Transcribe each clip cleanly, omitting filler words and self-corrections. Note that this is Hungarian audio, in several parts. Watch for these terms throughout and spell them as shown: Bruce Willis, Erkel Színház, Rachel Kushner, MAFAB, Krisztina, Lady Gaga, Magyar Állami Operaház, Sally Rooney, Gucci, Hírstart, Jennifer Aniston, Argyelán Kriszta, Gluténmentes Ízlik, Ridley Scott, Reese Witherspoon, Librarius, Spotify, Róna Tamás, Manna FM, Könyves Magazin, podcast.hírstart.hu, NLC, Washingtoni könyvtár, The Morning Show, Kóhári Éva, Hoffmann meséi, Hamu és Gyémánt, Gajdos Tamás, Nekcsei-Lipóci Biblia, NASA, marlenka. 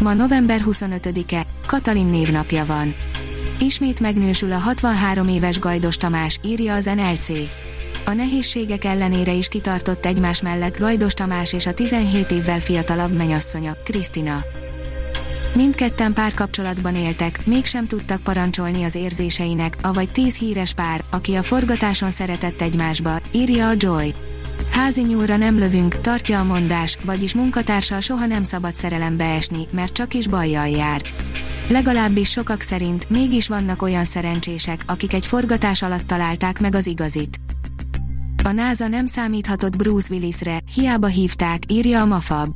Ma november 25-e, Katalin névnapja van. Ismét megnősül a 63 éves Gajdos Tamás, írja az NLC. A nehézségek ellenére is kitartott egymás mellett Gajdos Tamás és a 17 évvel fiatalabb menyasszonya, Krisztina. Mindketten párkapcsolatban éltek, mégsem tudtak parancsolni az érzéseinek, avagy 10 híres pár, aki a forgatáson szeretett egymásba, írja a Joy. Házi nyúlra nem lövünk, tartja a mondás, vagyis munkatársal soha nem szabad szerelembe esni, mert csakis bajjal jár. Legalábbis sokak szerint mégis vannak olyan szerencsések, akik egy forgatás alatt találták meg az igazit. A NASA nem számíthatott Bruce Willisre, hiába hívták, írja a MAFAB.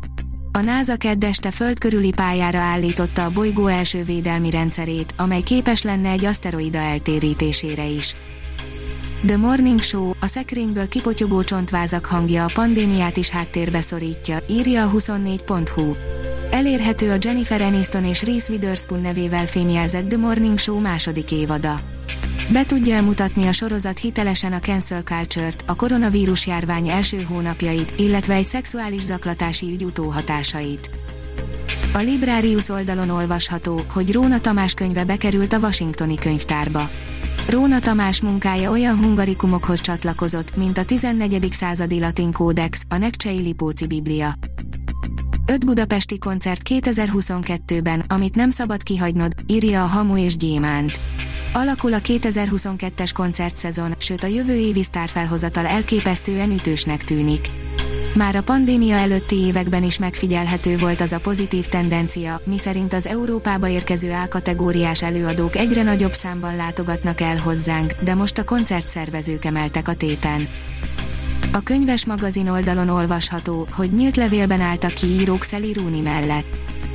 A NASA kedd este föld körüli pályára állította a bolygó első védelmi rendszerét, amely képes lenne egy aszteroida eltérítésére is. The Morning Show, a szekrényből kipotyogó csontvázak hangja a pandémiát is háttérbe szorítja, írja a 24.hu. Elérhető a Jennifer Aniston és Reese Witherspoon nevével fémjelzett The Morning Show második évada. Be tudja mutatni a sorozat hitelesen a cancel culture-t, a koronavírus járvány első hónapjait, illetve egy szexuális zaklatási ügy utóhatásait. A Librarius oldalon olvasható, hogy Róna Tamás könyve bekerült a Washingtoni könyvtárba. Róna Tamás munkája olyan hungarikumokhoz csatlakozott, mint a 14. századi latin kódex, a Nekcsei-Lipóci Biblia. 5 budapesti koncert 2022-ben, amit nem szabad kihagynod, írja a Hamu és Gyémánt. Alakul a 2022-es koncertszezon, sőt a jövő évi sztárfelhozatal elképesztően ütősnek tűnik. Már a pandémia előtti években is megfigyelhető volt az a pozitív tendencia, miszerint az Európába érkező A-kategóriás előadók egyre nagyobb számban látogatnak el hozzánk, de most a koncertszervezők emeltek a téten. A Könyves Magazin oldalon olvasható, hogy nyílt levélben álltak ki írók Sally Rooney mellett.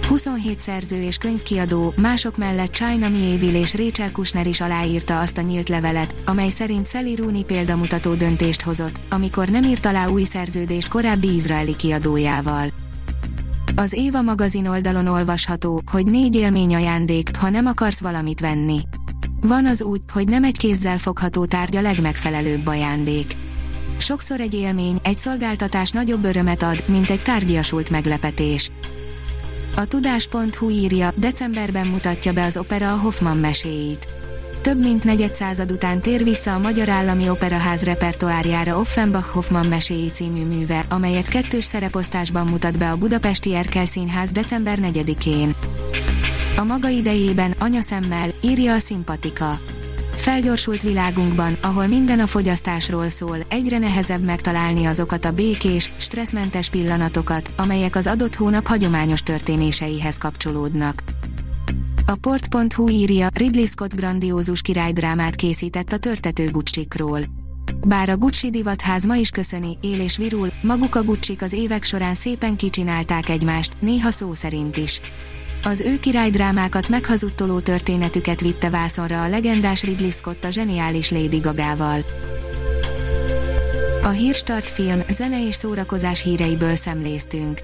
27 szerző és könyvkiadó, mások mellett China Miéville és Rachel Kushner is aláírta azt a nyílt levelet, amely szerint Sally Rooney példamutató döntést hozott, amikor nem írt alá új szerződést korábbi izraeli kiadójával. Az Éva magazin oldalon olvasható, hogy 4 élmény ajándék, ha nem akarsz valamit venni. Van az úgy, hogy nem egy kézzel fogható tárgy a legmegfelelőbb ajándék. Sokszor egy élmény, egy szolgáltatás nagyobb örömet ad, mint egy tárgyasult meglepetés. A tudás.hu írja, decemberben mutatja be az opera a Hoffmann meséit. Több mint 400 év után tér vissza a Magyar Állami Operaház repertoárjára Offenbach Hoffmann meséi című műve, amelyet 2-s szereposztásban mutat be a budapesti Erkel Színház december 4-én. A maga idejében, anyaszemmel, írja a szimpatika. Felgyorsult világunkban, ahol minden a fogyasztásról szól, egyre nehezebb megtalálni azokat a békés, stresszmentes pillanatokat, amelyek az adott hónap hagyományos történéseihez kapcsolódnak. A port.hu írja, Ridley Scott grandiózus királydrámát készített a törtető Gucci-król. Bár a Gucci divatház ma is köszöni, él és virul, maguk a Gucci-k az évek során szépen kicsinálták egymást, néha szó szerint is. Az ő királydrámákat meghazudtoló történetüket vitte vászonra a legendás Ridley Scott a zseniális Lady Gagával. A Hírstart film, zene és szórakozás híreiből szemléztünk.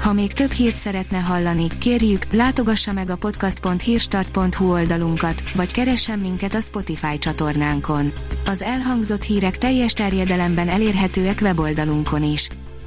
Ha még több hírt szeretne hallani, kérjük, látogassa meg a podcast.hírstart.hu oldalunkat, vagy keressen minket a Spotify csatornánkon. Az elhangzott hírek teljes terjedelemben elérhetőek weboldalunkon is.